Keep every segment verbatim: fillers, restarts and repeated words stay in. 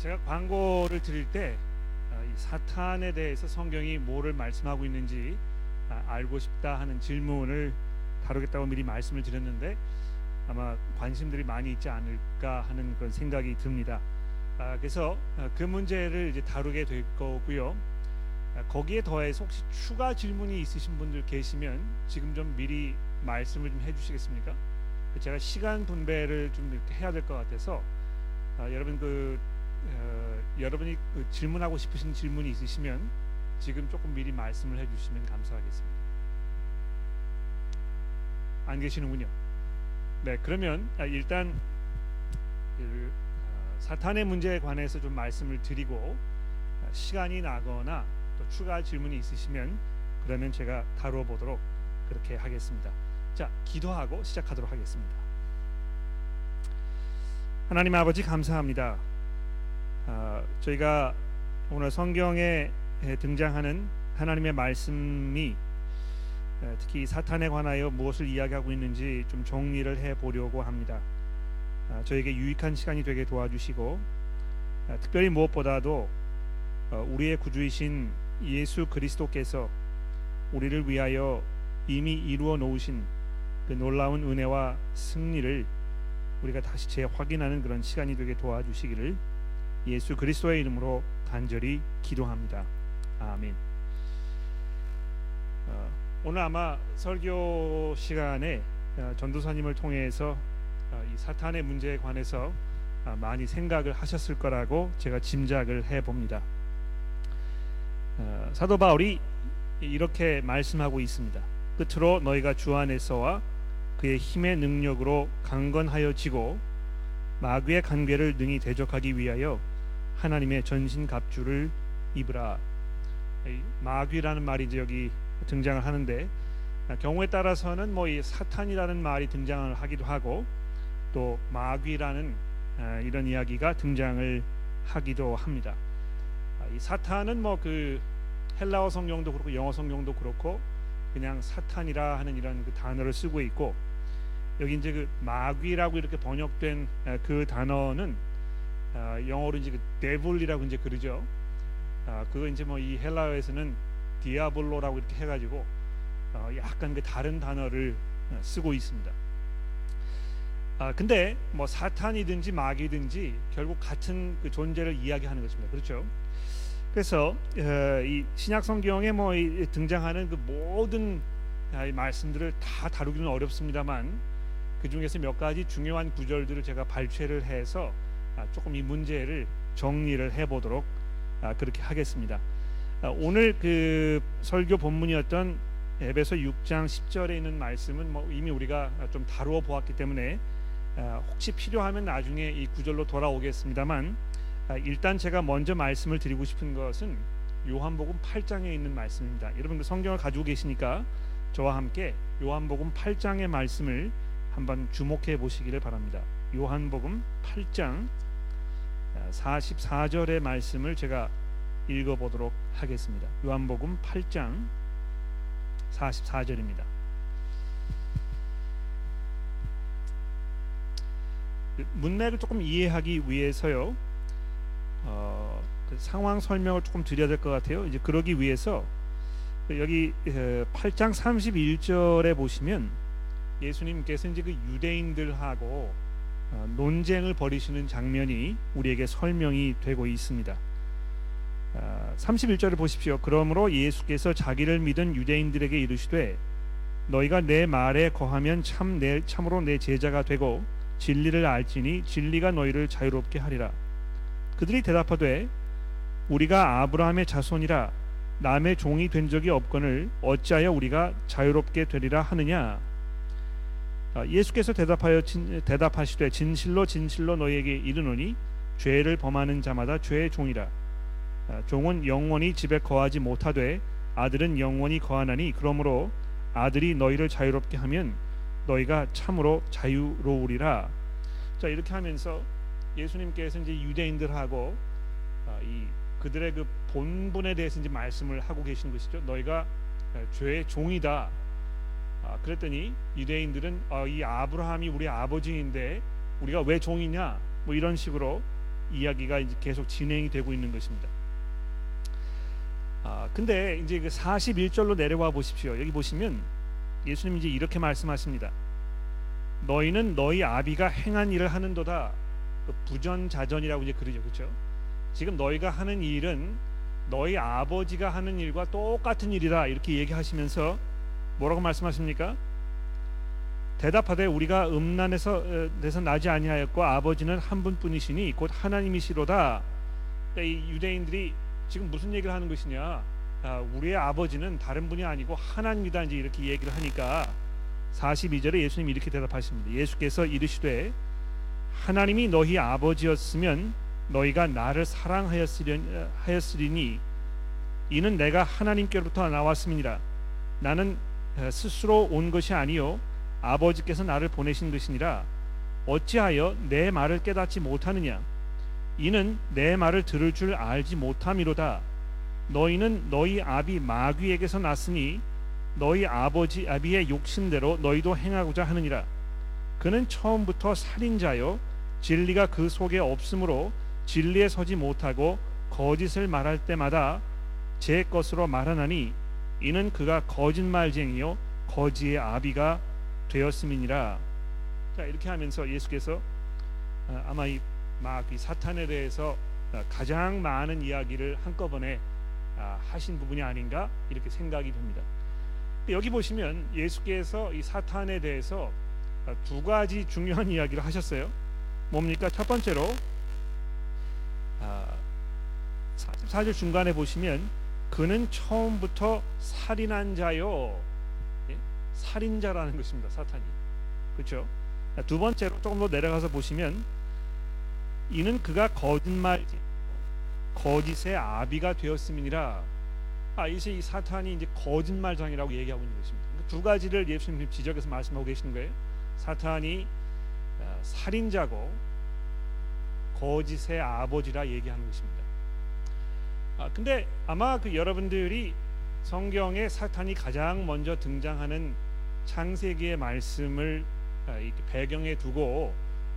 제가 광고를 드릴 때 사탄에 대해서 성경이 뭐를 말씀하고 있는지 알고 싶다 하는 질문을 다루겠다고 미리 말씀을 드렸는데 아마 관심들이 많이 있지 않을까 하는 그런 생각이 듭니다. 그래서 그 문제를 이제 다루게 될 거고요. 거기에 더해서 혹시 추가 질문이 있으신 분들 계시면 지금 좀 미리 말씀을 좀 해주시겠습니까? 제가 시간 분배를 좀 이렇게 해야 될 것 같아서 아, 여러분 그 어, 여러분이 그 질문하고 싶으신 질문이 있으시면 지금 조금 미리 말씀을 해주시면 감사하겠습니다. 안 계시는군요. 네, 그러면 일단 그, 어, 사탄의 문제에 관해서 좀 말씀을 드리고 시간이 나거나 또 추가 질문이 있으시면 그러면 제가 다루어 보도록 그렇게 하겠습니다. 자, 기도하고 시작하도록 하겠습니다. 하나님 아버지 감사합니다. 어, 저희가 오늘 성경에 등장하는 하나님의 말씀이 특히 사탄에 관하여 무엇을 이야기하고 있는지 좀 정리를 해보려고 합니다. 어, 저에게 유익한 시간이 되게 도와주시고 어, 특별히 무엇보다도 어, 우리의 구주이신 예수 그리스도께서 우리를 위하여 이미 이루어 놓으신 그 놀라운 은혜와 승리를 우리가 다시 재확인하는 그런 시간이 되게 도와주시기를 예수 그리스도의 이름으로 간절히 기도합니다. 아멘. 어, 오늘 아마 설교 시간에 어, 전도사님을 통해서 어, 이 사탄의 문제에 관해서 어, 많이 생각을 하셨을 거라고 제가 짐작을 해봅니다. 어, 사도 바울이 이렇게 말씀하고 있습니다. 끝으로 너희가 주 안에서와 그의 힘의 능력으로 강건하여지고 마귀의 간궤를 능히 대적하기 위하여 하나님의 전신갑주를 입으라. 마귀라는 말이 이제 여기 등장을 하는데 경우에 따라서는 뭐 이 사탄이라는 말이 등장을 하기도 하고 또 마귀라는 이런 이야기가 등장을 하기도 합니다. 이 사탄은 뭐 그 헬라어 성경도 그렇고 영어 성경도 그렇고 그냥 사탄이라 하는 이런 그 단어를 쓰고 있고 여기 이제 그 마귀라고 이렇게 번역된 그 단어는 어, 영어로 이제 그 데블이라고 이제 그러죠. 아, 그거 이제 뭐 이 헬라어에서는 디아블로라고 이렇게 해가지고 어, 약간 그 다른 단어를 쓰고 있습니다. 아, 근데 뭐 사탄이든지 마귀든지 결국 같은 그 존재를 이야기하는 것입니다. 그렇죠? 그래서 어, 이 신약 성경에 뭐 이 등장하는 그 모든 이 말씀들을 다 다루기는 어렵습니다만 그 중에서 몇 가지 중요한 구절들을 제가 발췌를 해서 조금 이 문제를 정리를 해보도록 그렇게 하겠습니다. 오늘 그 설교 본문이었던 에베소 육 장 십 절에 있는 말씀은 뭐 이미 우리가 좀 다루어 보았기 때문에 혹시 필요하면 나중에 이 구절로 돌아오겠습니다만 일단 제가 먼저 말씀을 드리고 싶은 것은 요한복음 팔 장에 있는 말씀입니다. 여러분 성경을 가지고 계시니까 저와 함께 요한복음 팔 장의 말씀을 한번 주목해 보시기를 바랍니다. 요한복음 팔 장 사십사 절의 말씀을 제가 읽어보도록 하겠습니다. 요한복음 팔 장 사십사 절입니다. 문맥을 조금 이해하기 위해서요. 어, 그 상황 설명을 조금 드려야 될 것 같아요. 이제 그러기 위해서 여기 팔 장 삼십일 절에 보시면 예수님께서 이제 그 유대인들하고 논쟁을 벌이시는 장면이 우리에게 설명이 되고 있습니다. 삼십일 절을 보십시오. 그러므로 예수께서 자기를 믿은 유대인들에게 이르시되 너희가 내 말에 거하면 참 내, 참으로 내 제자가 되고 진리를 알지니 진리가 너희를 자유롭게 하리라. 그들이 대답하되 우리가 아브라함의 자손이라 남의 종이 된 적이 없거늘 어찌하여 우리가 자유롭게 되리라 하느냐. 예수께서 대답하여 진, 대답하시되 진실로 진실로 너희에게 이르노니 죄를 범하는 자마다 죄의 종이라. 종은 영원히 집에 거하지 못하되 아들은 영원히 거하나니 그러므로 아들이 너희를 자유롭게 하면 너희가 참으로 자유로우리라. 자, 이렇게 하면서 예수님께서 이제 유대인들하고 이 그들의 그 본분에 대해서 이제 말씀을 하고 계신 것이죠. 너희가 죄의 종이다. 아, 그랬더니 유대인들은 아, 이 아브라함이 우리 아버지인데 우리가 왜 종이냐? 뭐 이런 식으로 이야기가 이제 계속 진행이 되고 있는 것입니다. 아, 근데 이제 그 사십일 절로 내려와 보십시오. 여기 보시면 예수님이 이제 이렇게 말씀하십니다. 너희는 너희 아비가 행한 일을 하는도다. 그 부전자전이라고 이제 그러죠, 그렇죠? 지금 너희가 하는 일은 너희 아버지가 하는 일과 똑같은 일이다. 이렇게 얘기하시면서 뭐라고 말씀하십니까? 대답하되 우리가 음란에서 내서 나지 아니하였고 아버지는 한 분뿐이시니 곧 하나님이시로다. 그러니까 이 유대인들이 지금 무슨 얘기를 하는 것이냐? 아, 우리의 아버지는 다른 분이 아니고 하나님이다. 이제 이렇게 얘기를 하니까 사십이 절에 예수님이 이렇게 대답하십니다. 예수께서 이르시되 하나님이 너희 아버지였으면 너희가 나를 사랑하였으리니 이는 내가 하나님께로부터 나왔음이니라. 나는 스스로 온 것이 아니요 아버지께서 나를 보내신 것이니라. 어찌하여 내 말을 깨닫지 못하느냐? 이는 내 말을 들을 줄 알지 못함이로다. 너희는 너희 아비 마귀에게서 났으니 너희 아버지 아비의 욕심대로 너희도 행하고자 하느니라. 그는 처음부터 살인자요 진리가 그 속에 없으므로 진리에 서지 못하고 거짓을 말할 때마다 제 것으로 말하나니 이는 그가 거짓말쟁이요 거지의 아비가 되었음이니라. 자, 이렇게 하면서 예수께서 아마 이 마귀 사탄에 대해서 가장 많은 이야기를 한꺼번에 하신 부분이 아닌가 이렇게 생각이 됩니다. 여기 보시면 예수께서 이 사탄에 대해서 두 가지 중요한 이야기를 하셨어요. 뭡니까? 첫 번째로 사십사 절 중간에 보시면 그는 처음부터 살인한 자요, 살인자라는 것입니다. 사탄이, 그렇죠? 두 번째로 조금 더 내려가서 보시면 이는 그가 거짓말 거짓의 아비가 되었음이니라. 아, 이제 이 사탄이 이제 거짓말장이라고 얘기하고 있는 것입니다. 두 가지를 예수님 지적해서 말씀하고 계시는 거예요. 사탄이 살인자고 거짓의 아버지라 얘기하는 것입니다. 아, 근데 아마 그 여러분들이 성경에 사탄이 가장 먼저 등장하는 창세기의 말씀을 배경에 두고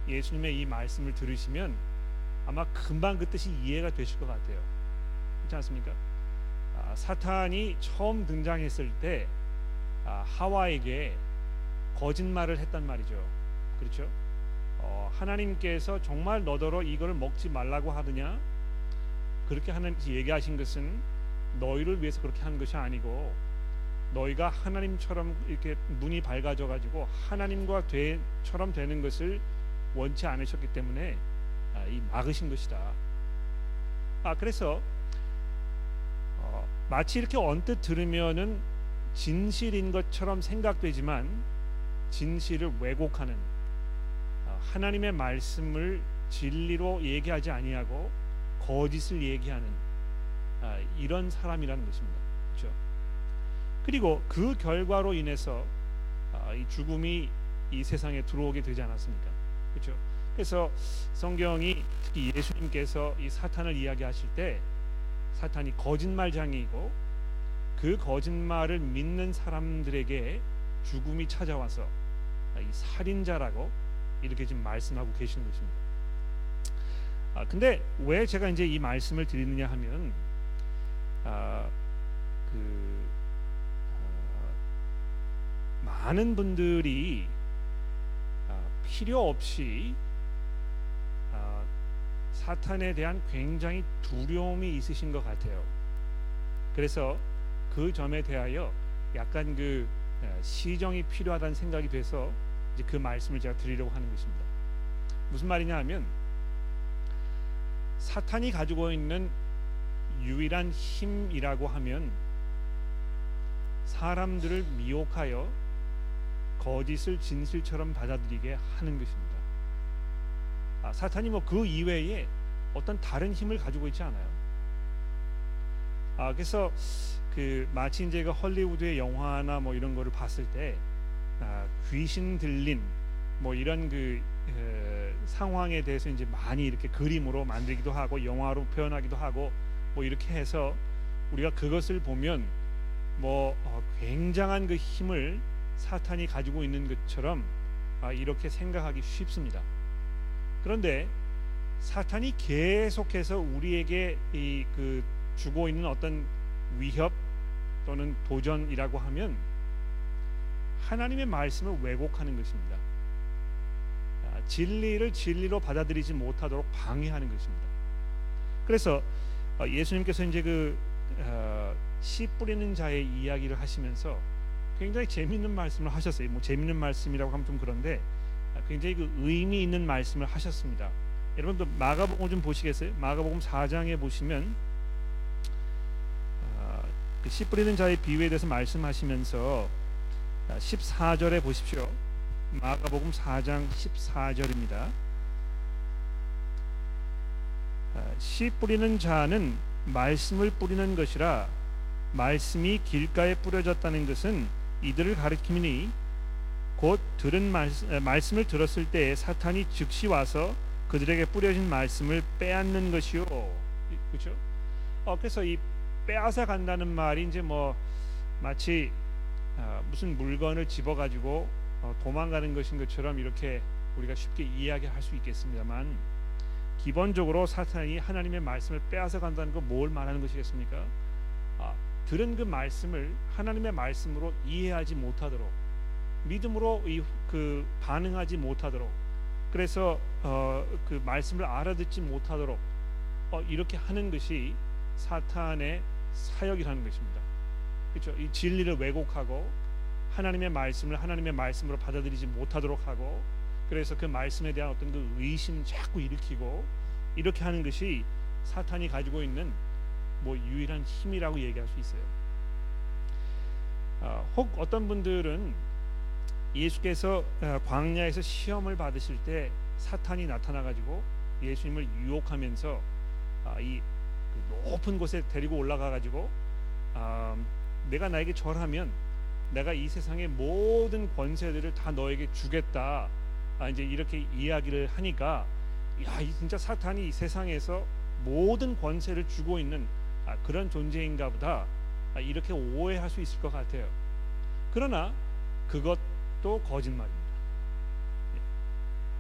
예수님의 이 말씀을 들으시면 아마 금방 그 뜻이 이해가 되실 것 같아요. 그렇지 않습니까? 아, 사탄이 처음 등장했을 때 아, 하와에게 거짓말을 했단 말이죠. 그렇죠? 어, 하나님께서 정말 너더러 이거를 먹지 말라고 하느냐? 그렇게 하나님께서 얘기하신 것은 너희를 위해서 그렇게 한 것이 아니고 너희가 하나님처럼 이렇게 눈이 밝아져 가지고 하나님과 되처럼 되는 것을 원치 않으셨기 때문에 아, 이 막으신 것이다. 아, 그래서 어, 마치 이렇게 언뜻 들으면은 진실인 것처럼 생각되지만 진실을 왜곡하는 아, 하나님의 말씀을 진리로 얘기하지 아니하고 거짓을 얘기하는 아, 이런 사람이라는 것입니다. 그렇죠? 그리고 그 결과로 인해서 아, 이 죽음이 이 세상에 들어오게 되지 않았습니까? 그렇죠? 그래서 성경이 특히 예수님께서 이 사탄을 이야기하실 때 사탄이 거짓말장이고 그 거짓말을 믿는 사람들에게 죽음이 찾아와서 이 살인자라고 이렇게 지금 말씀하고 계시는 것입니다. 아, 근데 왜 제가 이제 이 말씀을 드리느냐 하면 아, 그 어, 많은 분들이 아, 필요 없이 아, 사탄에 대한 굉장히 두려움이 있으신 것 같아요. 그래서 그 점에 대하여 약간 그 시정이 필요하다는 생각이 돼서 이제 그 말씀을 제가 드리려고 하는 것입니다. 무슨 말이냐 하면 사탄이 가지고 있는 유일한 힘이라고 하면 사람들을 미혹하여 거짓을 진실처럼 받아들이게 하는 것입니다. 아, 사탄이 뭐 그 이외에 어떤 다른 힘을 가지고 있지 않아요. 아, 그래서 그 마치 이제 그 헐리우드의 영화나 뭐 이런 거를 봤을 때 아, 귀신 들린 뭐 이런 그 에, 상황에 대해서 이제 많이 이렇게 그림으로 만들기도 하고 영화로 표현하기도 하고 뭐 이렇게 해서 우리가 그것을 보면 뭐 어, 굉장한 그 힘을 사탄이 가지고 있는 것처럼 아, 이렇게 생각하기 쉽습니다. 그런데 사탄이 계속해서 우리에게 이 그 주고 있는 어떤 위협 또는 도전이라고 하면 하나님의 말씀을 왜곡하는 것입니다. 진리를 진리로 받아들이지 못하도록 방해하는 것입니다. 그래서 예수님께서 이제 그 씨 뿌리는 자의 이야기를 하시면서 굉장히 재미있는 말씀을 하셨어요. 뭐 재미있는 말씀이라고 하면 좀 그런데 굉장히 그 의미 있는 말씀을 하셨습니다. 여러분도 마가복음 좀 보시겠어요? 마가복음 사 장에 보시면 그 씨 뿌리는 자의 비유에 대해서 말씀하시면서 십사 절에 보십시오. 마가복음 사 장 십사 절입니다. 씨 뿌리는 자는 말씀을 뿌리는 것이라 말씀이 길가에 뿌려졌다는 것은 이들을 가리키니 곧 들은 말씀, 말씀을 들었을 때에 사탄이 즉시 와서 그들에게 뿌려진 말씀을 빼앗는 것이요. 그렇죠? 어, 그래서 이 빼앗아 간다는 말이 이제 뭐 마치 어, 무슨 물건을 집어 가지고 어, 도망가는 것인 것처럼 이렇게 우리가 쉽게 이야기할 수 있겠습니다만, 기본적으로 사탄이 하나님의 말씀을 빼앗아 간다는 건 뭘 말하는 것이겠습니까? 아, 들은 그 말씀을 하나님의 말씀으로 이해하지 못하도록, 믿음으로 이, 그 반응하지 못하도록, 그래서 어, 그 말씀을 알아듣지 못하도록 어, 이렇게 하는 것이 사탄의 사역이라는 것입니다. 그렇죠? 이 진리를 왜곡하고 하나님의 말씀을 하나님의 말씀으로 받아들이지 못하도록 하고, 그래서 그 말씀에 대한 어떤 그 의심 자꾸 일으키고, 이렇게 하는 것이 사탄이 가지고 있는 뭐 유일한 힘이라고 얘기할 수 있어요. 어, 혹 어떤 분들은 예수께서 광야에서 시험을 받으실 때 사탄이 나타나가지고 예수님을 유혹하면서 이 높은 곳에 데리고 올라가가지고 내가 나에게 절하면 내가 이 세상의 모든 권세들을 다 너에게 주겠다, 아, 이제 이렇게 이야기를 하니까, 야, 진짜 사탄이 이 세상에서 모든 권세를 주고 있는 아, 그런 존재인가 보다, 아, 이렇게 오해할 수 있을 것 같아요. 그러나 그것도 거짓말입니다.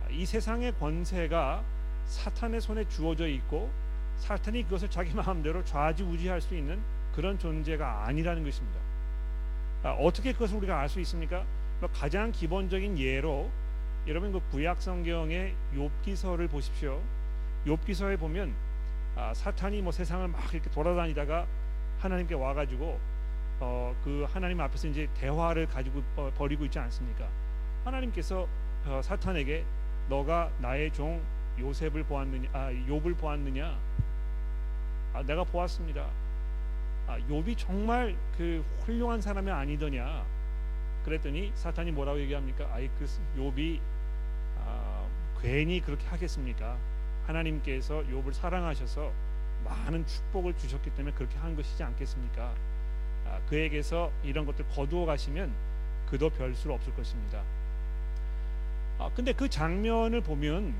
이 세상의 권세가 사탄의 손에 주어져 있고 사탄이 그것을 자기 마음대로 좌지우지할 수 있는 그런 존재가 아니라는 것입니다. 아, 어떻게 그것을 우리가 알 수 있습니까? 가장 기본적인 예로 여러분 그 구약 성경의 욥기서를 보십시오. 욥기서에 보면 아, 사탄이 뭐 세상을 막 이렇게 돌아다니다가 하나님께 와가지고 어, 그 하나님 앞에서 이제 대화를 가지고 어, 벌이고 있지 않습니까? 하나님께서 어, 사탄에게 너가 나의 종 요셉을 보았느냐, 아, 욥을 보았느냐? 아, 내가 보았습니다. 아, 욥이 정말 그 훌륭한 사람이 아니더냐? 그랬더니 사탄이 뭐라고 얘기합니까? 아이 그 욥이 아, 괜히 그렇게 하겠습니까? 하나님께서 욥을 사랑하셔서 많은 축복을 주셨기 때문에 그렇게 한 것이지 않겠습니까? 아, 그에게서 이런 것들 거두어 가시면 그도 별수 없을 것입니다. 아, 근데 그 장면을 보면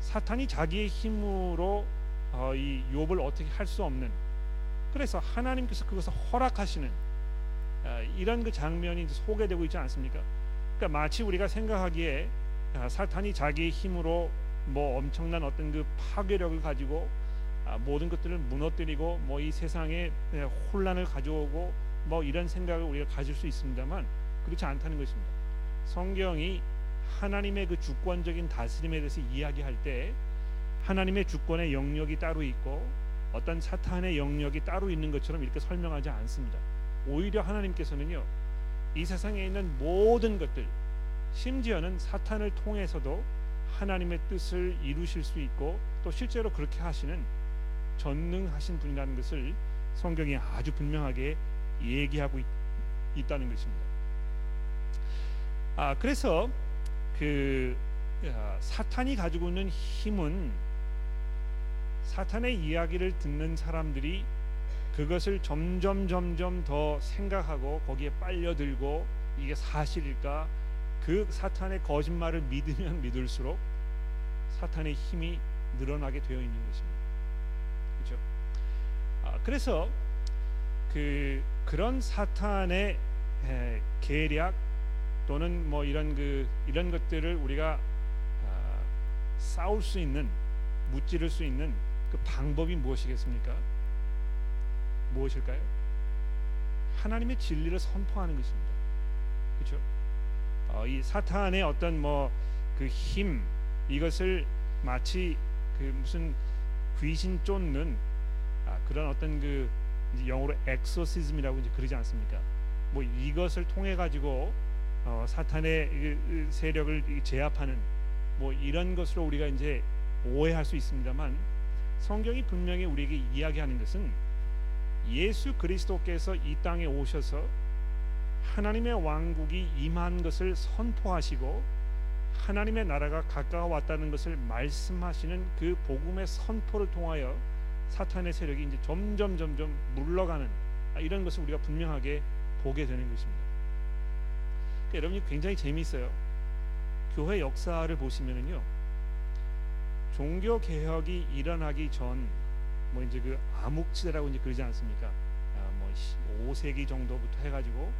사탄이 자기의 힘으로 어, 이 욥을 어떻게 할 수 없는, 그래서 하나님께서 그것을 허락하시는 아, 이런 그 장면이 이제 소개되고 있지 않습니까? 그러니까 마치 우리가 생각하기에 아, 사탄이 자기의 힘으로 뭐 엄청난 어떤 그 파괴력을 가지고 아, 모든 것들을 무너뜨리고 뭐 이 세상에 혼란을 가져오고 뭐 이런 생각을 우리가 가질 수 있습니다만, 그렇지 않다는 것입니다. 성경이 하나님의 그 주권적인 다스림에 대해서 이야기할 때 하나님의 주권의 영역이 따로 있고 어떤 사탄의 영역이 따로 있는 것처럼 이렇게 설명하지 않습니다. 오히려 하나님께서는요, 이 세상에 있는 모든 것들, 심지어는 사탄을 통해서도 하나님의 뜻을 이루실 수 있고 또 실제로 그렇게 하시는 전능하신 분이라는 것을 성경이 아주 분명하게 얘기하고 있, 있다는 것입니다. 아, 그래서 그 아, 사탄이 가지고 있는 힘은 사탄의 이야기를 듣는 사람들이 그것을 점점 점점 더 생각하고 거기에 빨려들고 이게 사실일까, 그 사탄의 거짓말을 믿으면 믿을수록 사탄의 힘이 늘어나게 되어 있는 것입니다. 그렇죠? 아, 그래서 그 그런 사탄의 에, 계략 또는 뭐 이런 그 이런 것들을 우리가 아, 싸울 수 있는 무찌를 수 있는 그 방법이 무엇이겠습니까? 무엇일까요? 하나님의 진리를 선포하는 것입니다. 그렇죠? 어, 이 사탄의 어떤 뭐 그 힘, 이것을 마치 그 무슨 귀신 쫓는 아, 그런 어떤 그 이제 영어로 엑소시즘이라고 이제 그러지 않습니까? 뭐 이것을 통해 가지고 어, 사탄의 세력을 제압하는 뭐 이런 것으로 우리가 이제 오해할 수 있습니다만, 성경이 분명히 우리에게 이야기하는 것은 예수 그리스도께서 이 땅에 오셔서 하나님의 왕국이 임한 것을 선포하시고 하나님의 나라가 가까워왔다는 것을 말씀하시는 그 복음의 선포를 통하여 사탄의 세력이 이제 점점 점점 물러가는 이런 것을 우리가 분명하게 보게 되는 것입니다. 그러니까 여러분이 굉장히 재미있어요. 교회 역사를 보시면은요, 종교 개혁이 일어나기 전 뭐 이제 그 암흑시대라고 이제 그러지 않습니까? 아, 뭐 십오 세기 정도부터 해가지고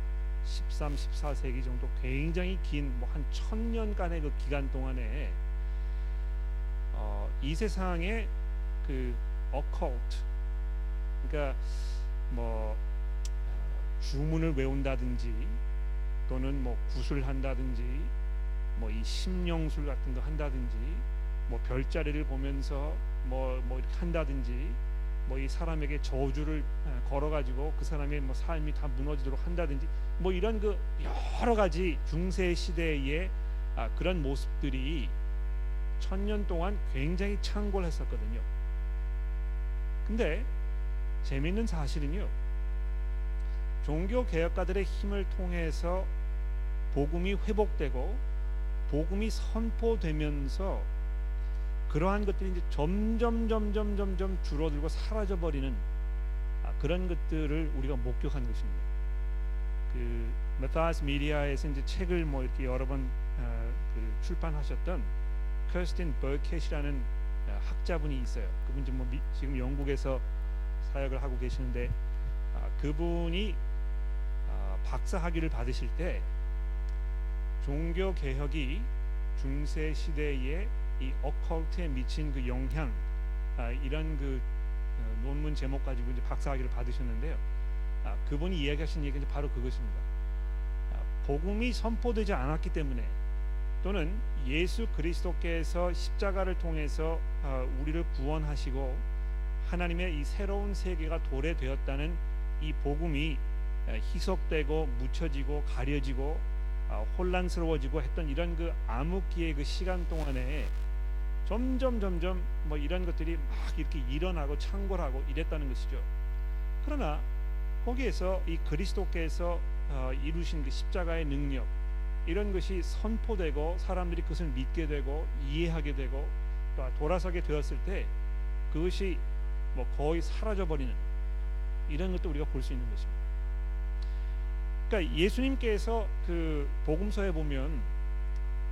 십삼, 십사 세기 정도 굉장히 긴 뭐 한 천 년간의 그 기간 동안에 어, 이 세상의 그 어컬트, 그러니까 뭐 주문을 외운다든지 또는 뭐 구술한다든지 뭐 이 심령술 같은 거 한다든지 뭐 별자리를 보면서 뭐 뭐 이렇게 한다든지 뭐 이 사람에게 저주를 걸어가지고 그 사람의 뭐 삶이 다 무너지도록 한다든지 뭐 이런 그 여러 가지 중세 시대의 아, 그런 모습들이 천년 동안 굉장히 창궐했었거든요. 근데 재미있는 사실은요, 종교 개혁가들의 힘을 통해서 복음이 회복되고 복음이 선포되면서 그러한 것들이 이제 점점 점점 점점 줄어들고 사라져 버리는 아, 그런 것들을 우리가 목격한 것입니다. 그 메타스 미디어에서 이제 책을 뭐 이렇게 여러 번 어, 그 출판하셨던 커스틴 버켓이라는 어, 학자분이 있어요. 그분 이제 뭐 미, 지금 영국에서 사역을 하고 계시는데 아, 그분이 아, 박사 학위를 받으실 때 종교 개혁이 중세 시대의 이 어컬트에 미친 그 영향, 아, 이런 그 어, 논문 제목 가지고 이제 박사학위를 받으셨는데요. 아, 그분이 이야기하신 얘기는 바로 그것입니다. 아, 복음이 선포되지 않았기 때문에, 또는 예수 그리스도께서 십자가를 통해서 아, 우리를 구원하시고 하나님의 이 새로운 세계가 도래되었다는 이 복음이 희석되고 묻혀지고 가려지고 아, 혼란스러워지고 했던 이런 그 암흑기의 그 시간 동안에 점점 점점 뭐 이런 것들이 막 이렇게 일어나고 창궐하고 이랬다는 것이죠. 그러나 거기에서 이 그리스도께서 어, 이루신 그 십자가의 능력, 이런 것이 선포되고 사람들이 그것을 믿게 되고 이해하게 되고 또 돌아서게 되었을 때 그것이 뭐 거의 사라져버리는 이런 것도 우리가 볼 수 있는 것입니다. 그러니까 예수님께서 그 복음서에 보면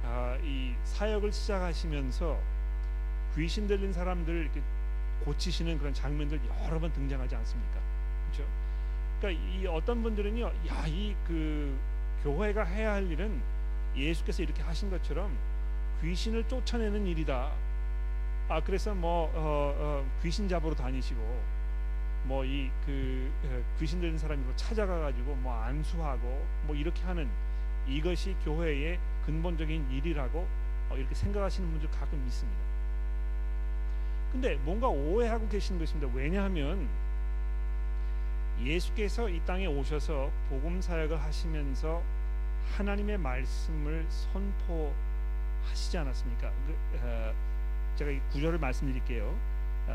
아, 이 사역을 시작하시면서 귀신 들린 사람들 이렇게 고치시는 그런 장면들 여러 번 등장하지 않습니까? 그렇죠? 그러니까 이 어떤 분들은요, 야, 이 그 교회가 해야 할 일은 예수께서 이렇게 하신 것처럼 귀신을 쫓아내는 일이다. 아, 그래서 뭐 어, 어, 귀신 잡으러 다니시고, 뭐 이 그 귀신 들린 사람이 찾아가 가지고 뭐 안수하고 뭐 이렇게 하는, 이것이 교회의 근본적인 일이라고 어 이렇게 생각하시는 분들 가끔 있습니다. 근데 뭔가 오해하고 계신 것입니다. 왜냐하면 예수께서 이 땅에 오셔서 복음 사역을 하시면서 하나님의 말씀을 선포하시지 않았습니까? 그, 어, 제가 이 구절을 말씀드릴게요.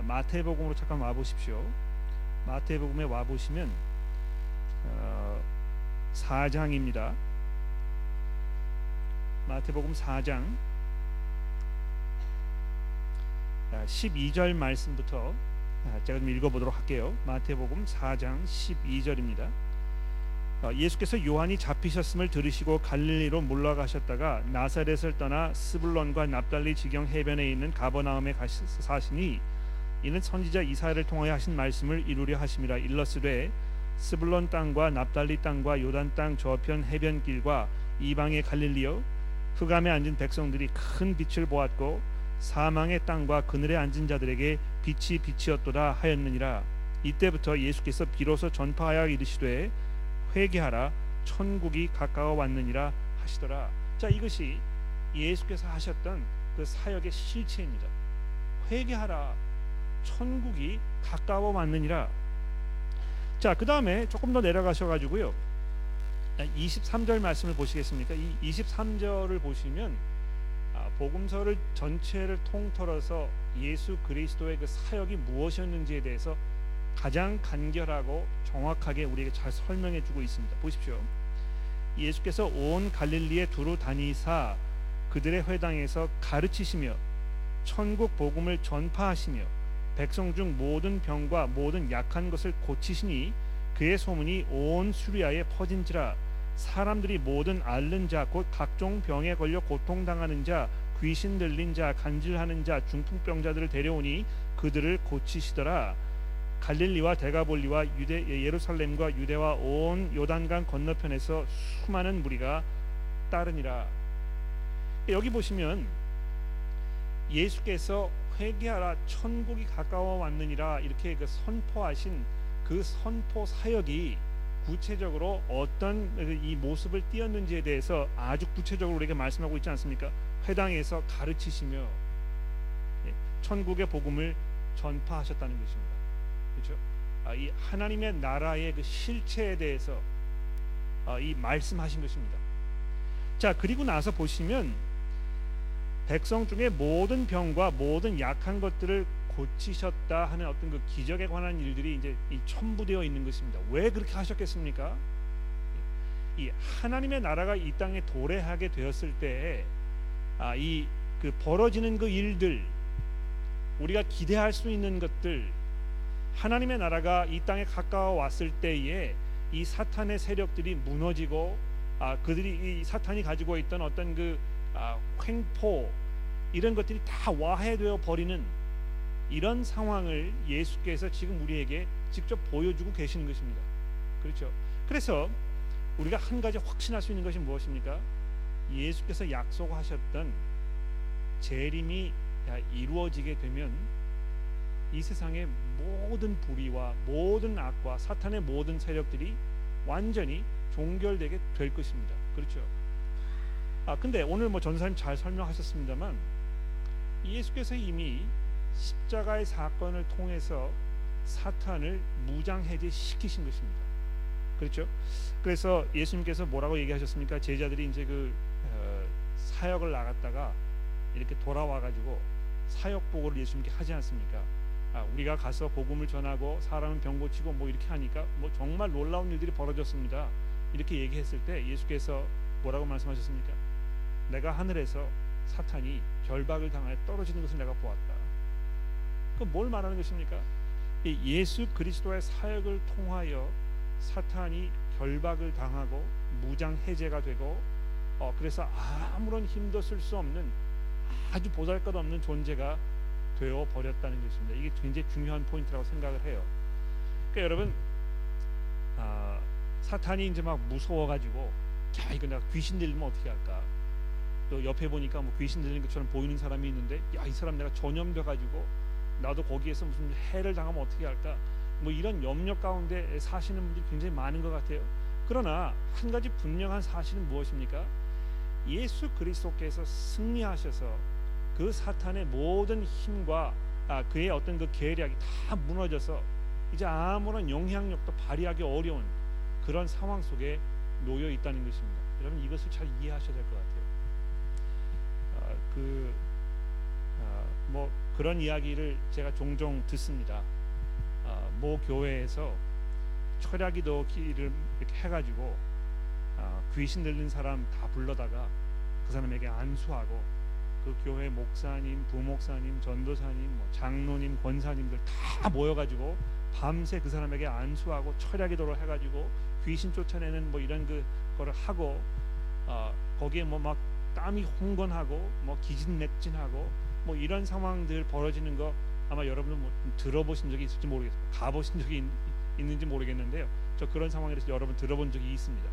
마태복음으로 잠깐 와 보십시오. 마태복음에 와 보시면 어, 사 장입니다. 마태복음 사 장 십이 절 말씀부터 제가 좀 읽어보도록 할게요. 마태복음 사 장 십이 절입니다. 어, 예수께서 요한이 잡히셨음을 들으시고 갈릴리로 물러가셨다가 나사렛을 떠나 스불론과 납달리 지경 해변에 있는 가버나움에 가시, 사시니 이는 선지자 이사야를 통하여 하신 말씀을 이루려 하심이라. 일러스되 스불론 땅과 납달리 땅과 요단 땅 저편 해변길과 이방의 갈릴리여, 흑암에 앉은 백성들이 큰 빛을 보았고 사망의 땅과 그늘에 앉은 자들에게 빛이 빛이었도다 하였느니라. 이때부터 예수께서 비로소 전파하여 이르시되 회개하라 천국이 가까워 왔느니라 하시더라. 자, 이것이 예수께서 하셨던 그 사역의 실체입니다. 회개하라 천국이 가까워 왔느니라. 자, 그 다음에 조금 더 내려가셔가지고요 이십삼 절 말씀을 보시겠습니까? 이 이십삼 절을 보시면 복음서를 전체를 통틀어서 예수 그리스도의 그 사역이 무엇이었는지에 대해서 가장 간결하고 정확하게 우리에게 잘 설명해주고 있습니다. 보십시오. 예수께서 온 갈릴리에 두루 다니사 그들의 회당에서 가르치시며 천국 복음을 전파하시며 백성 중 모든 병과 모든 약한 것을 고치시니 그의 소문이 온 수리아에 퍼진지라. 사람들이 모든 앓는 자 곧 각종 병에 걸려 고통당하는 자 귀신 들린 자 간질하는 자 중풍병자들을 데려오니 그들을 고치시더라. 갈릴리와 데가볼리와 유대, 예루살렘과 유대와 온 요단강 건너편에서 수많은 무리가 따르니라. 여기 보시면 예수께서 회개하라 천국이 가까워 왔느니라 이렇게 그 선포하신 그 선포 사역이 구체적으로 어떤 이 모습을 띄었는지에 대해서 아주 구체적으로 우리에게 말씀하고 있지 않습니까? 회당에서 가르치시며 천국의 복음을 전파하셨다는 것입니다. 그렇죠? 아, 이 하나님의 나라의 그 실체에 대해서 아, 이 말씀하신 것입니다. 자, 그리고 나서 보시면 백성 중에 모든 병과 모든 약한 것들을 고치셨다 하는 어떤 그 기적에 관한 일들이 이제 이 첨부되어 있는 것입니다. 왜 그렇게 하셨겠습니까? 이 하나님의 나라가 이 땅에 도래하게 되었을 때 아, 이 그 벌어지는 그 일들, 우리가 기대할 수 있는 것들, 하나님의 나라가 이 땅에 가까워 왔을 때에 이 사탄의 세력들이 무너지고 아, 그들이 이 사탄이 가지고 있던 어떤 그 아, 횡포 이런 것들이 다 와해되어 버리는 이런 상황을 예수께서 지금 우리에게 직접 보여주고 계시는 것입니다. 그렇죠? 그래서 우리가 한 가지 확신할 수 있는 것이 무엇입니까? 예수께서 약속하셨던 재림이 이루어지게 되면 이 세상의 모든 불의와 모든 악과 사탄의 모든 세력들이 완전히 종결되게 될 것입니다. 그렇죠? 아, 근데 오늘 뭐 전사님 잘 설명하셨습니다만 예수께서 이미 십자가의 사건을 통해서 사탄을 무장해제시키신 것입니다. 그렇죠? 그래서 예수님께서 뭐라고 얘기하셨습니까? 제자들이 이제 그 어, 사역을 나갔다가 이렇게 돌아와 가지고 사역 보고를 예수님께 하지 않습니까? 아, 우리가 가서 복음을 전하고 사람은 병 고치고 뭐 이렇게 하니까 뭐 정말 놀라운 일들이 벌어졌습니다. 이렇게 얘기했을 때 예수께서 뭐라고 말씀하셨습니까? 내가 하늘에서 사탄이 결박을 당하여 떨어지는 것을 내가 보았다. 그 뭘 말하는 것입니까? 이 예수 그리스도의 사역을 통하여 사탄이 결박을 당하고 무장 해제가 되고 어, 그래서 아무런 힘도 쓸 수 없는 아주 보잘것없는 존재가 되어 버렸다는 것입니다. 이게 굉장히 중요한 포인트라고 생각을 해요. 그러니까 여러분 아, 사탄이 이제 막 무서워가지고 자 이거 내가 귀신 들리면 어떻게 할까? 또 옆에 보니까 뭐 귀신 들리는 것처럼 보이는 사람이 있는데 야 이 사람 내가 전염돼가지고 나도 거기에서 무슨 해를 당하면 어떻게 할까? 뭐 이런 염려 가운데 사시는 분들이 굉장히 많은 것 같아요. 그러나 한 가지 분명한 사실은 무엇입니까? 예수 그리스도께서 승리하셔서 그 사탄의 모든 힘과 아, 그의 어떤 그 계략이 다 무너져서 이제 아무런 영향력도 발휘하기 어려운 그런 상황 속에 놓여 있다는 것입니다. 여러분 이것을 잘 이해하셔야 될 것 같아요. 아, 그 아, 뭐. 그런 이야기를 제가 종종 듣습니다. 어, 모 교회에서 철야기도를 이렇게 해가지고 어, 귀신 들린 사람 다 불러다가 그 사람에게 안수하고 그 교회 목사님, 부목사님, 전도사님, 뭐 장로님, 권사님들 다 모여가지고 밤새 그 사람에게 안수하고 철야기도를 해가지고 귀신 쫓아내는 뭐 이런 그 거를 하고 어, 거기에 뭐 막 땀이 홍건하고 뭐 기진맥진하고 뭐 이런 상황들 벌어지는 거 아마 여러분은 뭐 들어보신 적이 있을지 모르겠어요. 가보신 적이 있, 있는지 모르겠는데요. 저 그런 상황에 대해서 여러분 들어본 적이 있습니다.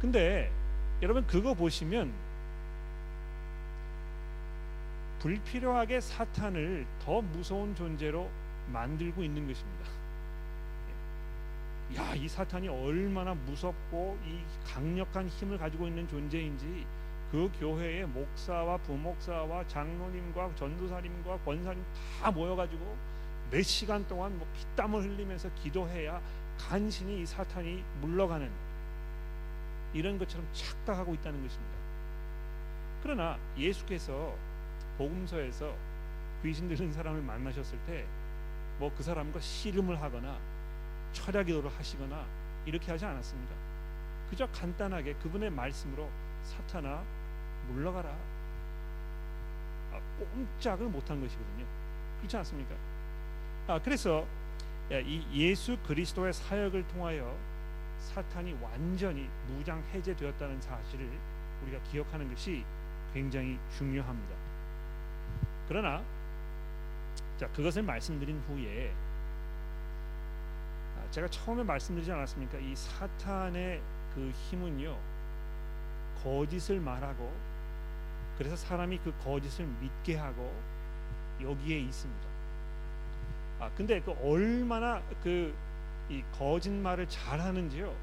근데 여러분 그거 보시면 불필요하게 사탄을 더 무서운 존재로 만들고 있는 것입니다. 야, 이 사탄이 얼마나 무섭고 이 강력한 힘을 가지고 있는 존재인지 그 교회의 목사와 부목사와 장로님과 전도사님과 권사님 다 모여가지고 몇 시간 동안 뭐 피땀을 흘리면서 기도해야 간신히 이 사탄이 물러가는, 이런 것처럼 착각하고 있다는 것입니다. 그러나 예수께서 복음서에서 귀신 들린 사람을 만나셨을 때 뭐 그 사람과 씨름을 하거나 철야 기도를 하시거나 이렇게 하지 않았습니다. 그저 간단하게 그분의 말씀으로 사탄아 물러가라, 아, 꼼짝을 못한 것이거든요. 그렇지 않습니까? 아, 그래서 이 예수 그리스도의 사역을 통하여 사탄이 완전히 무장 해제되었다는 사실을 우리가 기억하는 것이 굉장히 중요합니다. 그러나 자, 그것을 말씀드린 후에 제가 처음에 말씀드리지 않았습니까? 이 사탄의 그 힘은요, 거짓을 말하고 그래서 사람이 그 거짓을 믿게 하고 여기에 있습니다. 아, 근데 그 얼마나 그 이 거짓말을 잘하는지요.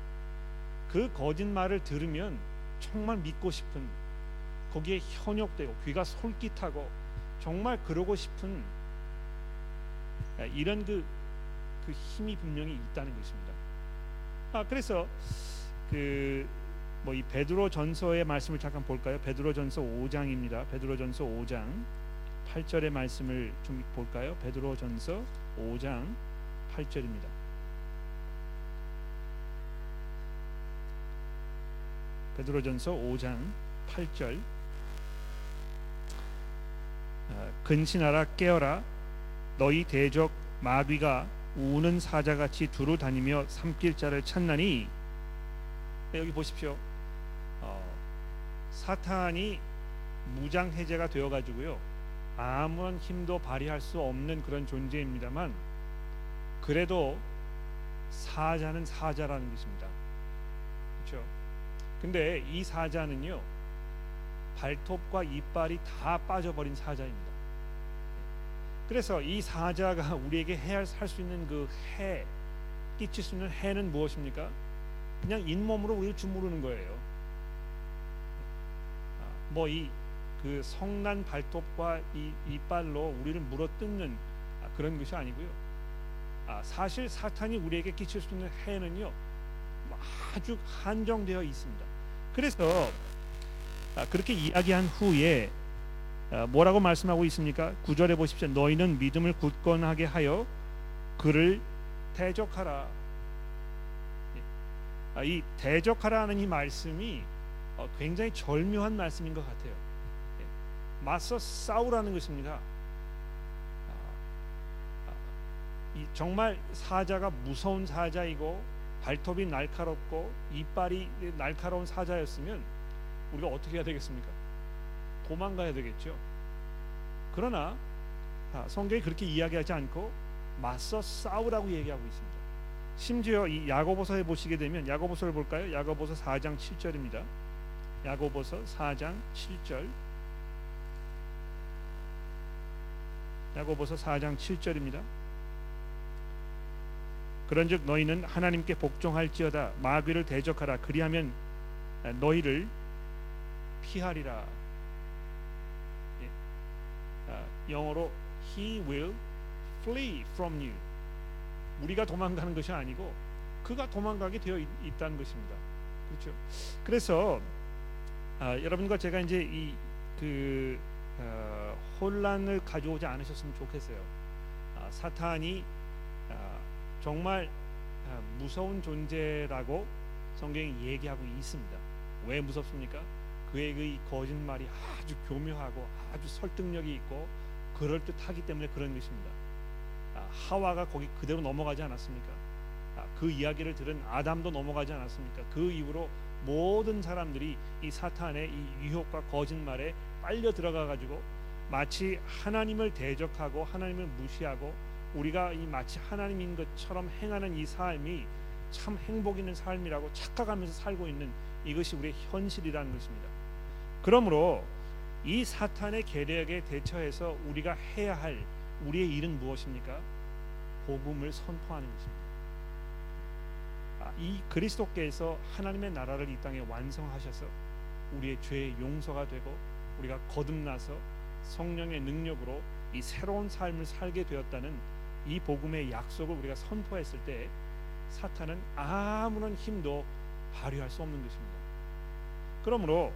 그 거짓말을 들으면 정말 믿고 싶은, 거기에 현혹되고 귀가 솔깃하고 정말 그러고 싶은, 이런 그 그 힘이 분명히 있다는 것입니다. 아, 그래서 그 뭐 이 베드로 전서의 말씀을 잠깐 볼까요? 베드로 전서 오 장입니다. 베드로 전서 오 장 팔 절의 말씀을 좀 볼까요? 베드로 전서 오 장 팔 절입니다. 베드로 전서 오 장 팔 절. 아, 근신하라, 깨어라. 너희 대적 마귀가 우는 사자같이 두루 다니며 삼킬 자를 찾나니. 네, 여기 보십시오. 어, 사탄이 무장해제가 되어가지고요, 아무런 힘도 발휘할 수 없는 그런 존재입니다만 그래도 사자는 사자라는 것입니다. 그렇죠? 근데 이 사자는요, 발톱과 이빨이 다 빠져버린 사자입니다. 그래서 이 사자가 우리에게 해할 수 있는 그 해, 끼칠 수 있는 해는 무엇입니까? 그냥 잇몸으로 우리를 주무르는 거예요. 뭐 이 그 성난 발톱과 이 이빨로 우리를 물어뜯는 그런 것이 아니고요. 아, 사실 사탄이 우리에게 끼칠 수 있는 해는요, 아주 한정되어 있습니다. 그래서 아, 그렇게 이야기한 후에 뭐라고 말씀하고 있습니까? 구 절에 보십시오. 너희는 믿음을 굳건하게 하여 그를 대적하라. 이 대적하라는 이 말씀이 굉장히 절묘한 말씀인 것 같아요. 맞서 싸우라는 것입니다. 정말 사자가 무서운 사자이고 발톱이 날카롭고 이빨이 날카로운 사자였으면 우리가 어떻게 해야 되겠습니까? 도망가야 되겠죠. 그러나 성경이 그렇게 이야기하지 않고 맞서 싸우라고 얘기하고 있습니다. 심지어 이 야고보서에 보시게 되면, 야고보서를 볼까요? 야고보서 사 장 칠 절입니다. 야고보서 사 장 칠 절. 야고보서 사 장 칠 절입니다. 그런즉 너희는 하나님께 복종할지어다. 마귀를 대적하라. 그리하면 너희를 피하리라. 영어로 He will flee from you. 우리가 도망가는 것이 아니고 그가 도망가게 되어 있, 있다는 것입니다. 그렇죠? 그래서 아, 여러분과 제가 이제 이 그 어, 혼란을 가져오지 않으셨으면 좋겠어요. 아, 사탄이 아, 정말 아, 무서운 존재라고 성경이 얘기하고 있습니다. 왜 무섭습니까? 그의 거짓말이 아주 교묘하고 아주 설득력이 있고 그럴듯하기 때문에 그런 것입니다. 아, 하와가 거기 그대로 넘어가지 않았습니까? 아, 그 이야기를 들은 아담도 넘어가지 않았습니까? 그 이후로 모든 사람들이 이 사탄의 이 유혹과 거짓말에 빨려 들어가 가지고 마치 하나님을 대적하고 하나님을 무시하고 우리가 이 마치 하나님인 것처럼 행하는 이 삶이 참 행복 있는 삶이라고 착각하면서 살고 있는, 이것이 우리의 현실이라는 것입니다. 그러므로 이 사탄의 계략에 대처해서 우리가 해야 할 우리의 일은 무엇입니까? 복음을 선포하는 것입니다. 아, 이 그리스도께서 하나님의 나라를 이 땅에 완성하셔서 우리의 죄의 용서가 되고 우리가 거듭나서 성령의 능력으로 이 새로운 삶을 살게 되었다는 이 복음의 약속을 우리가 선포했을 때 사탄은 아무런 힘도 발휘할 수 없는 것입니다. 그러므로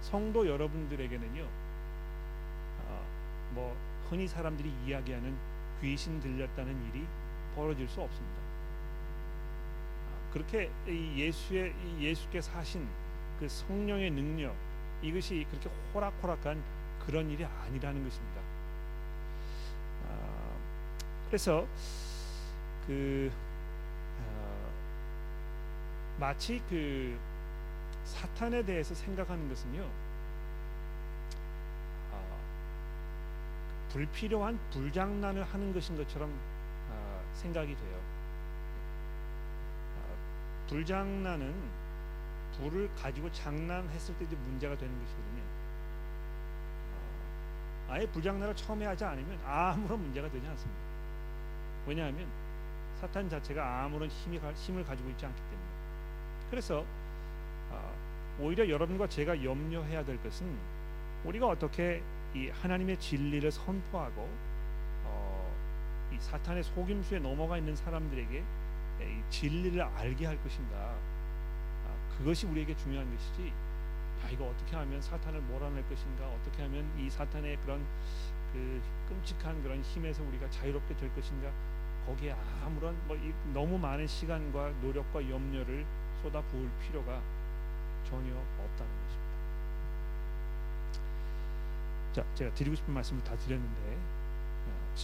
성도 여러분들에게는요, 어, 뭐 흔히 사람들이 이야기하는 귀신 들렸다는 일이 벌어질 수 없습니다. 그렇게 이 예수의 이 예수께서 하신 그 성령의 능력, 이것이 그렇게 호락호락한 그런 일이 아니라는 것입니다. 어, 그래서 그 어, 마치 그 사탄에 대해서 생각하는 것은요, 어, 불필요한 불장난을 하는 것인 것처럼 어, 생각이 돼요. 어, 불장난은 불을 가지고 장난했을 때 이제 문제가 되는 것이거든요. 어, 아예 불장난을 처음에 하지 않으면 아무런 문제가 되지 않습니다. 왜냐하면 사탄 자체가 아무런 힘이, 힘을 가지고 있지 않기 때문에. 그래서 오히려 여러분과 제가 염려해야 될 것은 우리가 어떻게 이 하나님의 진리를 선포하고 어, 이 사탄의 속임수에 넘어가 있는 사람들에게 이 진리를 알게 할 것인가. 아, 그것이 우리에게 중요한 것이지, 야, 이거 어떻게 하면 사탄을 몰아낼 것인가, 어떻게 하면 이 사탄의 그런 그 끔찍한 그런 힘에서 우리가 자유롭게 될 것인가, 거기에 아무런 뭐 이, 너무 많은 시간과 노력과 염려를 쏟아 부을 필요가 전혀 없다는 것입니다. 자, 제가 드리고 싶은 말씀을 다 드렸는데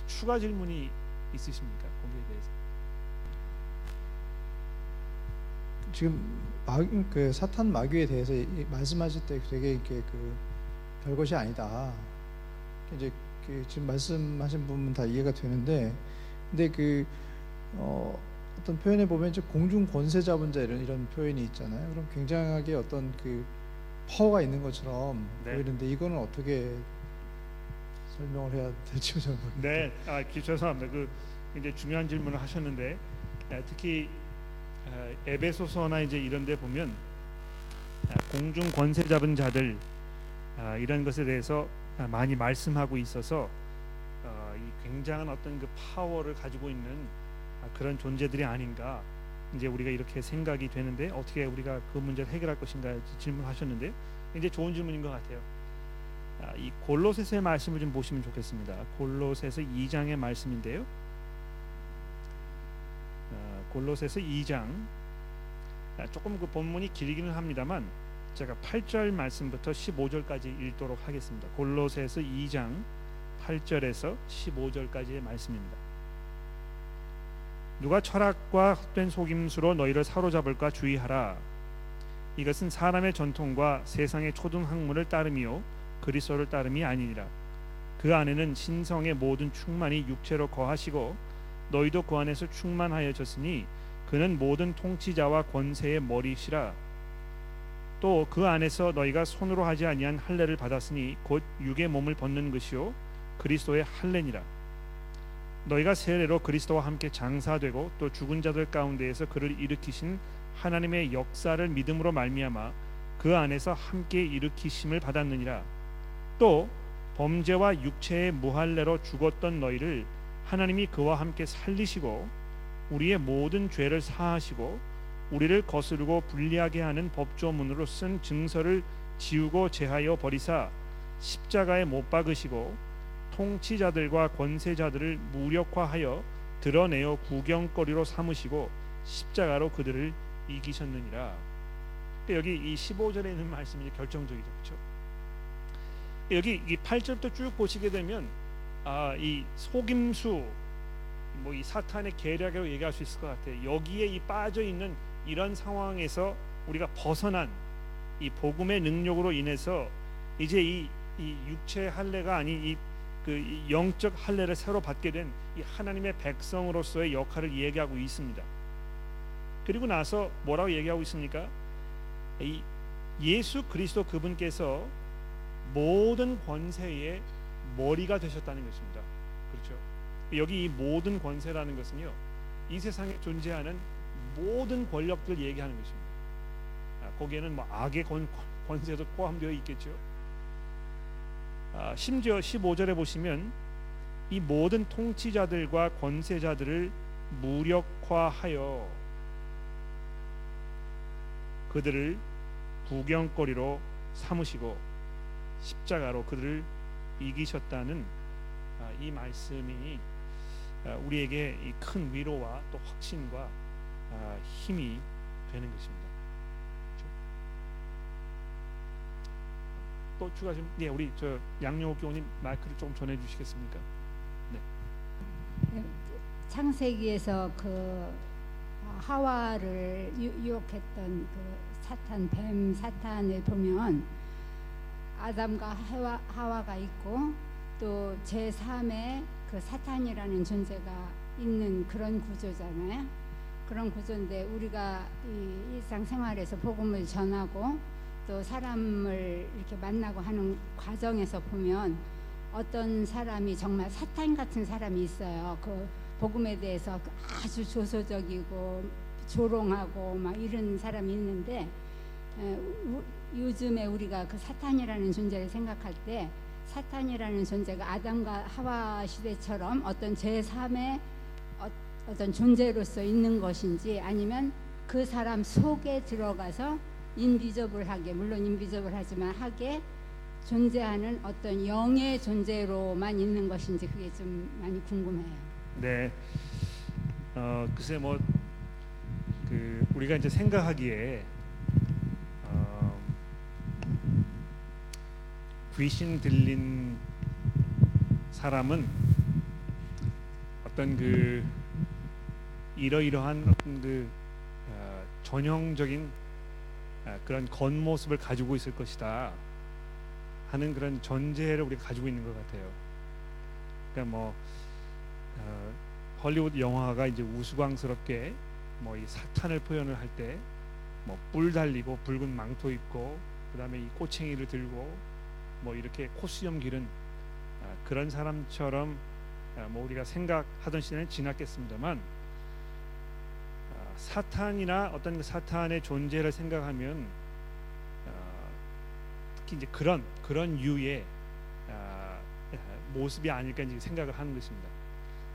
추가 질문이 있으십니까? 거기에 대해서. 지금 마귀, 그 사탄 마귀에 대해서 말씀하실 때 되게 이렇게 그 별것이 아니다, 이제 그 지금 말씀하신 부분 다 이해가 되는데, 근데 그 어. 어떤 표현에 보면 이제 공중 권세 잡은 자 이런 이런 표현이 있잖아요. 그럼 굉장하게 어떤 그 파워가 있는 것처럼 네. 보이는데 이거는 어떻게 설명을 해야 될지 잘 모르겠어요. 네, 아, 죄송합니다. 그 이제 중요한 질문을 하셨는데, 특히 에베소서나 이제 이런데 보면 공중 권세 잡은 자들 이런 것에 대해서 많이 말씀하고 있어서 이 굉장한 어떤 그 파워를 가지고 있는 그런 존재들이 아닌가, 이제 우리가 이렇게 생각이 되는데 어떻게 우리가 그 문제를 해결할 것인가 질문하셨는데, 이제 좋은 질문인 것 같아요. 아, 이 골로새서의 말씀을 좀 보시면 좋겠습니다. 골로새서 이 장의 말씀인데요. 아, 골로새서 이 장, 아, 조금 그 본문이 길기는 합니다만 제가 팔 절 말씀부터 십오 절까지 읽도록 하겠습니다. 골로새서 이 장 팔 절에서 십오 절까지의 말씀입니다. 누가 철학과 헛된 속임수로 너희를 사로잡을까 주의하라. 이것은 사람의 전통과 세상의 초등학문을 따름이요 그리스도를 따름이 아니니라. 그 안에는 신성의 모든 충만이 육체로 거하시고 너희도 그 안에서 충만하여졌으니 그는 모든 통치자와 권세의 머리시라. 또 그 안에서 너희가 손으로 하지 아니한 할례를 받았으니 곧 육의 몸을 벗는 것이요 그리스도의 할례니라. 너희가 세례로 그리스도와 함께 장사되고 또 죽은 자들 가운데에서 그를 일으키신 하나님의 역사를 믿음으로 말미암아 그 안에서 함께 일으키심을 받았느니라. 또 범죄와 육체의 무할례로 죽었던 너희를 하나님이 그와 함께 살리시고 우리의 모든 죄를 사하시고 우리를 거스르고 불리하게 하는 법조문으로 쓴 증서를 지우고 제하여 버리사 십자가에 못 박으시고 통치자들과 권세자들을 무력화하여 드러내어 구경거리로 삼으시고 십자가로 그들을 이기셨느니라. 여기 이 십오 절에 있는 말씀이 결정적이죠, 그렇죠? 여기 이 팔 절도 쭉 보시게 되면 아, 이 속임수, 뭐 이 사탄의 계략이라고 얘기할 수 있을 것 같아요. 여기에 이 빠져 있는 이런 상황에서 우리가 벗어난 이 복음의 능력으로 인해서 이제 이, 이 육체의 할례가 아닌 이 그 영적 할례를 새로 받게 된 이 하나님의 백성으로서의 역할을 얘기하고 있습니다. 그리고 나서 뭐라고 얘기하고 있습니까? 이 예수 그리스도 그분께서 모든 권세의 머리가 되셨다는 것입니다. 그렇죠? 여기 이 모든 권세라는 것은요, 이 세상에 존재하는 모든 권력들 얘기하는 것입니다. 아, 거기에는 뭐 악의 권, 권세도 포함되어 있겠죠. 아, 심지어 십오 절에 보시면 이 모든 통치자들과 권세자들을 무력화하여 그들을 구경거리로 삼으시고 십자가로 그들을 이기셨다는 이 말씀이 우리에게 큰 위로와 또 확신과 힘이 되는 것입니다. 또 추가 좀, 네, 우리 저 양영호 교우님 마이크를 조금 전해 주시겠습니까? 네. 창세기에서 그 하와를 유혹했던 그 사탄, 뱀 사탄을 보면 아담과 하와, 하와가 있고 또 제삼의 그 사탄이라는 존재가 있는 그런 구조잖아요. 그런 구조인데 우리가 이 일상생활에서 복음을 전하고 또 사람을 이렇게 만나고 하는 과정에서 보면 어떤 사람이 정말 사탄 같은 사람이 있어요. 그 복음에 대해서 아주 조소적이고 조롱하고 막 이런 사람이 있는데, 요즘에 우리가 그 사탄이라는 존재를 생각할 때 사탄이라는 존재가 아담과 하와 시대처럼 어떤 제삼의 어떤 존재로서 있는 것인지, 아니면 그 사람 속에 들어가서 인비저블하게, 물론 인비저블하지만 하게 존재하는 어떤 영의 존재로만 있는 것인지, 그게 좀 많이 궁금해요. 네, 어, 글쎄 뭐 그 우리가 이제 생각하기에 어, 귀신 들린 사람은 어떤 그 이러이러한 어떤 그 어, 전형적인 어, 그런 겉모습을 가지고 있을 것이다 하는 그런 전제를 우리가 가지고 있는 것 같아요. 그러니까 뭐 어, 헐리우드 영화가 이제 우스꽝스럽게 뭐 이 사탄을 표현을 할 때 뭐 뿔 달리고 붉은 망토 입고 그다음에 이 꼬챙이를 들고 뭐 이렇게 코수염 기른 어, 그런 사람처럼 어, 뭐 우리가 생각하던 시대는 지났겠습니다만, 어, 사탄이나 어떤 그 사탄의 존재를 생각하면 어, 특히 이제 그런 그런 유의 어, 모습이 아닐까 이제 생각을 하는 것입니다.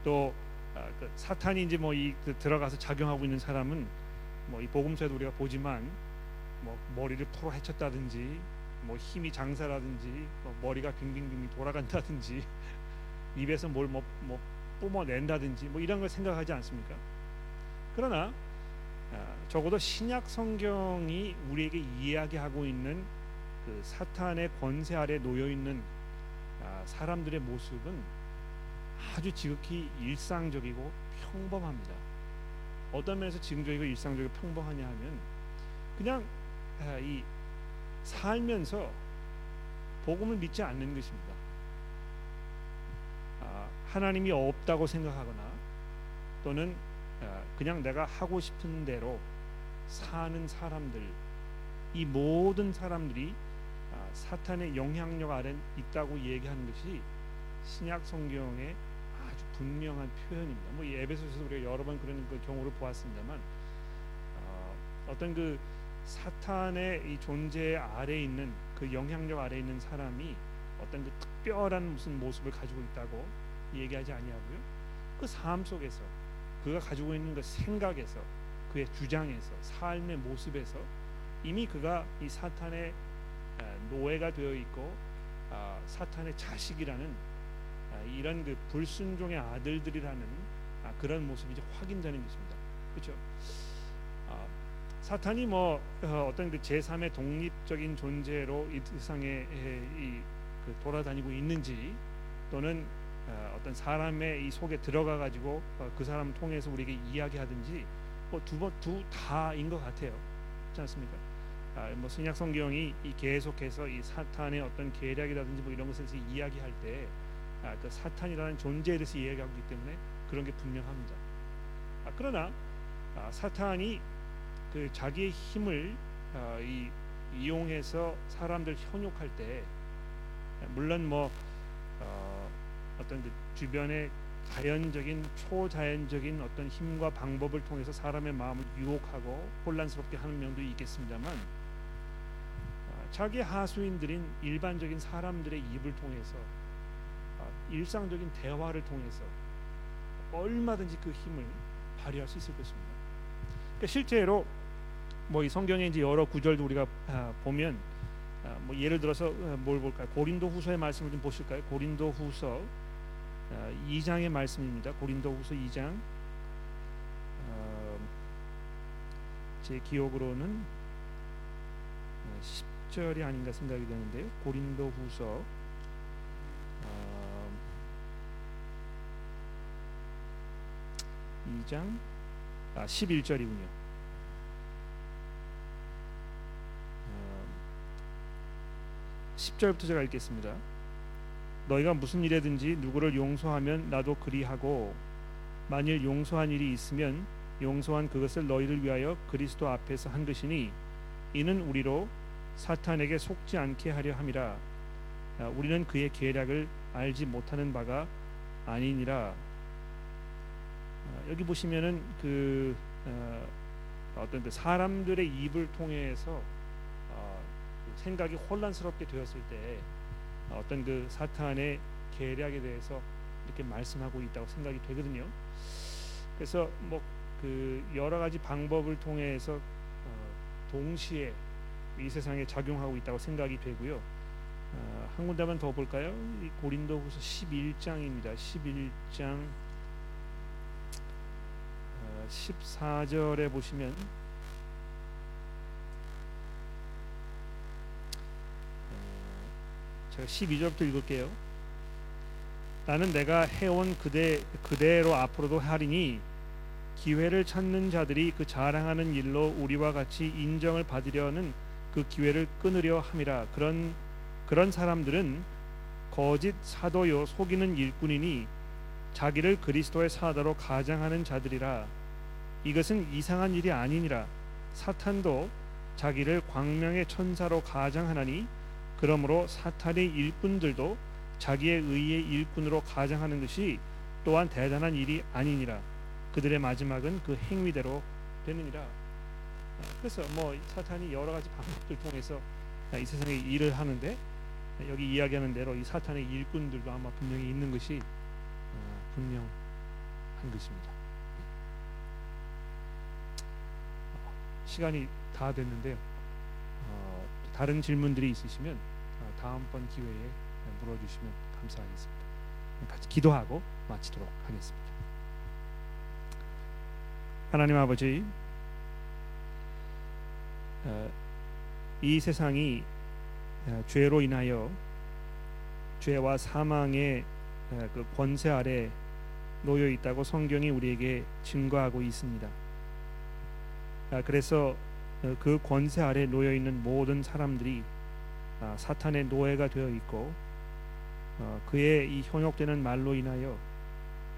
또 어, 그 사탄이 이제 뭐 이 그 들어가서 작용하고 있는 사람은 뭐 이 복음서에도 우리가 보지만 뭐 머리를 풀어 헤쳤다든지 뭐 힘이 장사라든지 뭐 머리가 빙빙빙 돌아간다든지 입에서 뭘 뭐 뭐 뿜어낸다든지 뭐 이런 걸 생각하지 않습니까? 그러나 어, 적어도 신약 성경이 우리에게 이야기하고 있는 그 사탄의 권세 아래 놓여 있는 어, 사람들의 모습은 아주 지극히 일상적이고 평범합니다. 어떤 면에서 지극적이고 일상적이고 평범하냐 하면, 그냥 이 살면서 복음을 믿지 않는 것입니다. 하나님이 없다고 생각하거나 또는 그냥 내가 하고 싶은 대로 사는 사람들, 이 모든 사람들이 사탄의 영향력 아래 있다고 얘기하는 것이 신약 성경의 아주 분명한 표현입니다. 뭐 이 에베소서에서 우리가 여러 번 그런 그 경우를 보았습니다만, 어, 어떤 그 사탄의 이 존재 아래 있는 그 영향력 아래 있는 사람이 어떤 그 특별한 무슨 모습을 가지고 있다고 얘기하지 아니하고요, 그 삶 속에서 그가 가지고 있는 그 생각에서, 그의 주장에서, 삶의 모습에서 이미 그가 이 사탄의 노예가 되어 있고 어, 사탄의 자식이라는, 이런 그 불순종의 아들들이라는 아, 그런 모습이 이제 확인되는 것입니다. 그렇죠? 아, 사탄이 뭐 어, 어떤 그 제삼의 독립적인 존재로 이 세상에 이, 그 돌아다니고 있는지, 또는 어, 어떤 사람의 이 속에 들어가 가지고 어, 그 사람을 통해서 우리에게 이야기하든지, 뭐 두 번 두 다인 것 같아요. 그렇지 않습니까? 아, 뭐 신약 성경이 이 계속해서 이 사탄의 어떤 계략이라든지 뭐 이런 것에서 이야기할 때 아, 그 사탄이라는 존재에 대해서 이야기하고 있기 때문에 그런 게 분명합니다. 아, 그러나 아, 사탄이 그 자기의 힘을 아, 이, 이용해서 사람들 현혹할 때 물론 뭐 어, 어떤 그 주변의 자연적인 초자연적인 어떤 힘과 방법을 통해서 사람의 마음을 유혹하고 혼란스럽게 하는 면도 있겠습니다만, 어, 자기 하수인들인 일반적인 사람들의 입을 통해서 어, 일상적인 대화를 통해서 얼마든지 그 힘을 발휘할 수 있을 것입니다. 그러니까 실제로 뭐 이 성경의 이제 여러 구절도 우리가 아, 보면 아, 뭐 예를 들어서 뭘 볼까요? 고린도후서의 말씀을 좀 보실까요? 고린도후서 아, 이 장의 말씀입니다. 고린도후서 이 장 아, 제 기억으로는 십 절이 아닌가 생각이 되는데요. 고린도후서 아, 이 장 아, 십일 절이군요. 십 절부터 제가 읽겠습니다. 너희가 무슨 일이든지 누구를 용서하면 나도 그리하고, 만일 용서한 일이 있으면 용서한 그것을 너희를 위하여 그리스도 앞에서 한 것이니, 이는 우리로 사탄에게 속지 않게 하려 함이라. 우리는 그의 계략을 알지 못하는 바가 아니니라. 여기 보시면은 그 어떤 사람들의 입을 통해서 생각이 혼란스럽게 되었을 때 어떤 그 사탄의 계략에 대해서 이렇게 말씀하고 있다고 생각이 되거든요. 그래서 뭐 그 여러 가지 방법을 통해서 어 동시에 이 세상에 작용하고 있다고 생각이 되고요. 어 한 군데만 더 볼까요? 이 고린도후서 십일 장입니다. 십일 장 어 십사 절에 보시면 제가 십이 절부터 읽을게요. 나는 내가 해온 그대, 그대로 앞으로도 하리니, 기회를 찾는 자들이 그 자랑하는 일로 우리와 같이 인정을 받으려는 그 기회를 끊으려 함이라. 그런, 그런 사람들은 거짓 사도요 속이는 일꾼이니 자기를 그리스도의 사도로 가장하는 자들이라. 이것은 이상한 일이 아니니라. 사탄도 자기를 광명의 천사로 가장하나니, 그러므로 사탄의 일꾼들도 자기의 의의 일꾼으로 가장하는 것이 또한 대단한 일이 아니니라. 그들의 마지막은 그 행위대로 되느니라. 그래서 뭐 사탄이 여러 가지 방법들 통해서 이 세상에 일을 하는데, 여기 이야기하는 대로 이 사탄의 일꾼들도 아마 분명히 있는 것이 분명한 것입니다. 시간이 다 됐는데요. 다른 질문들이 있으시면 다음번 기회에 물어주시면 감사하겠습니다. 같이 기도하고 마치도록 하겠습니다. 하나님 아버지, 이 세상이 죄로 인하여 죄와 사망의 그 권세 아래 놓여 있다고 성경이 우리에게 증거하고 있습니다. 그래서 그 권세 아래 놓여 있는 모든 사람들이 사탄의 노예가 되어 있고, 그의 이 현혹되는 말로 인하여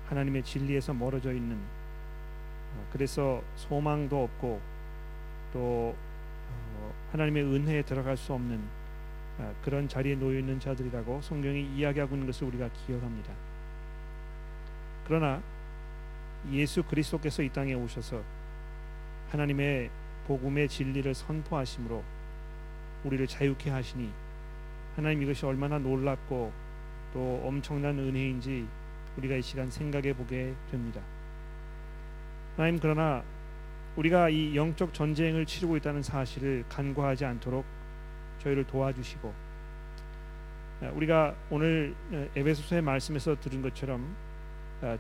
하나님의 진리에서 멀어져 있는, 그래서 소망도 없고 또 하나님의 은혜에 들어갈 수 없는 그런 자리에 놓여 있는 자들이라고 성경이 이야기하고 있는 것을 우리가 기억합니다. 그러나 예수 그리스도께서 이 땅에 오셔서 하나님의 복음의 진리를 선포하심으로 우리를 자유케 하시니, 하나님 이것이 얼마나 놀랍고 또 엄청난 은혜인지 우리가 이 시간 생각해 보게 됩니다. 하나님, 그러나 우리가 이 영적 전쟁을 치르고 있다는 사실을 간과하지 않도록 저희를 도와주시고, 우리가 오늘 에베소서의 말씀에서 들은 것처럼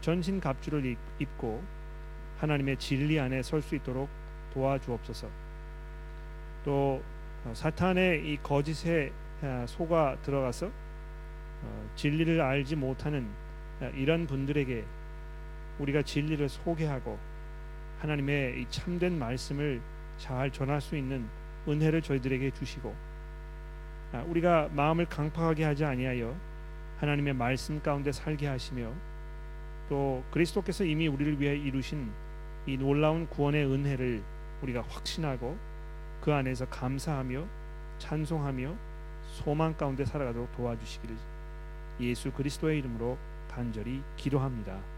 전신갑주를 입고 하나님의 진리 안에 설 수 있도록 도와주옵소서. 또 사탄의 이 거짓에 속아 들어가서 진리를 알지 못하는 이런 분들에게 우리가 진리를 소개하고 하나님의 이 참된 말씀을 잘 전할 수 있는 은혜를 저희들에게 주시고, 우리가 마음을 강팍하게 하지 아니하여 하나님의 말씀 가운데 살게 하시며, 또 그리스도께서 이미 우리를 위해 이루신 이 놀라운 구원의 은혜를 우리가 확신하고 그 안에서 감사하며 찬송하며 소망 가운데 살아가도록 도와주시기를 예수 그리스도의 이름으로 간절히 기도합니다.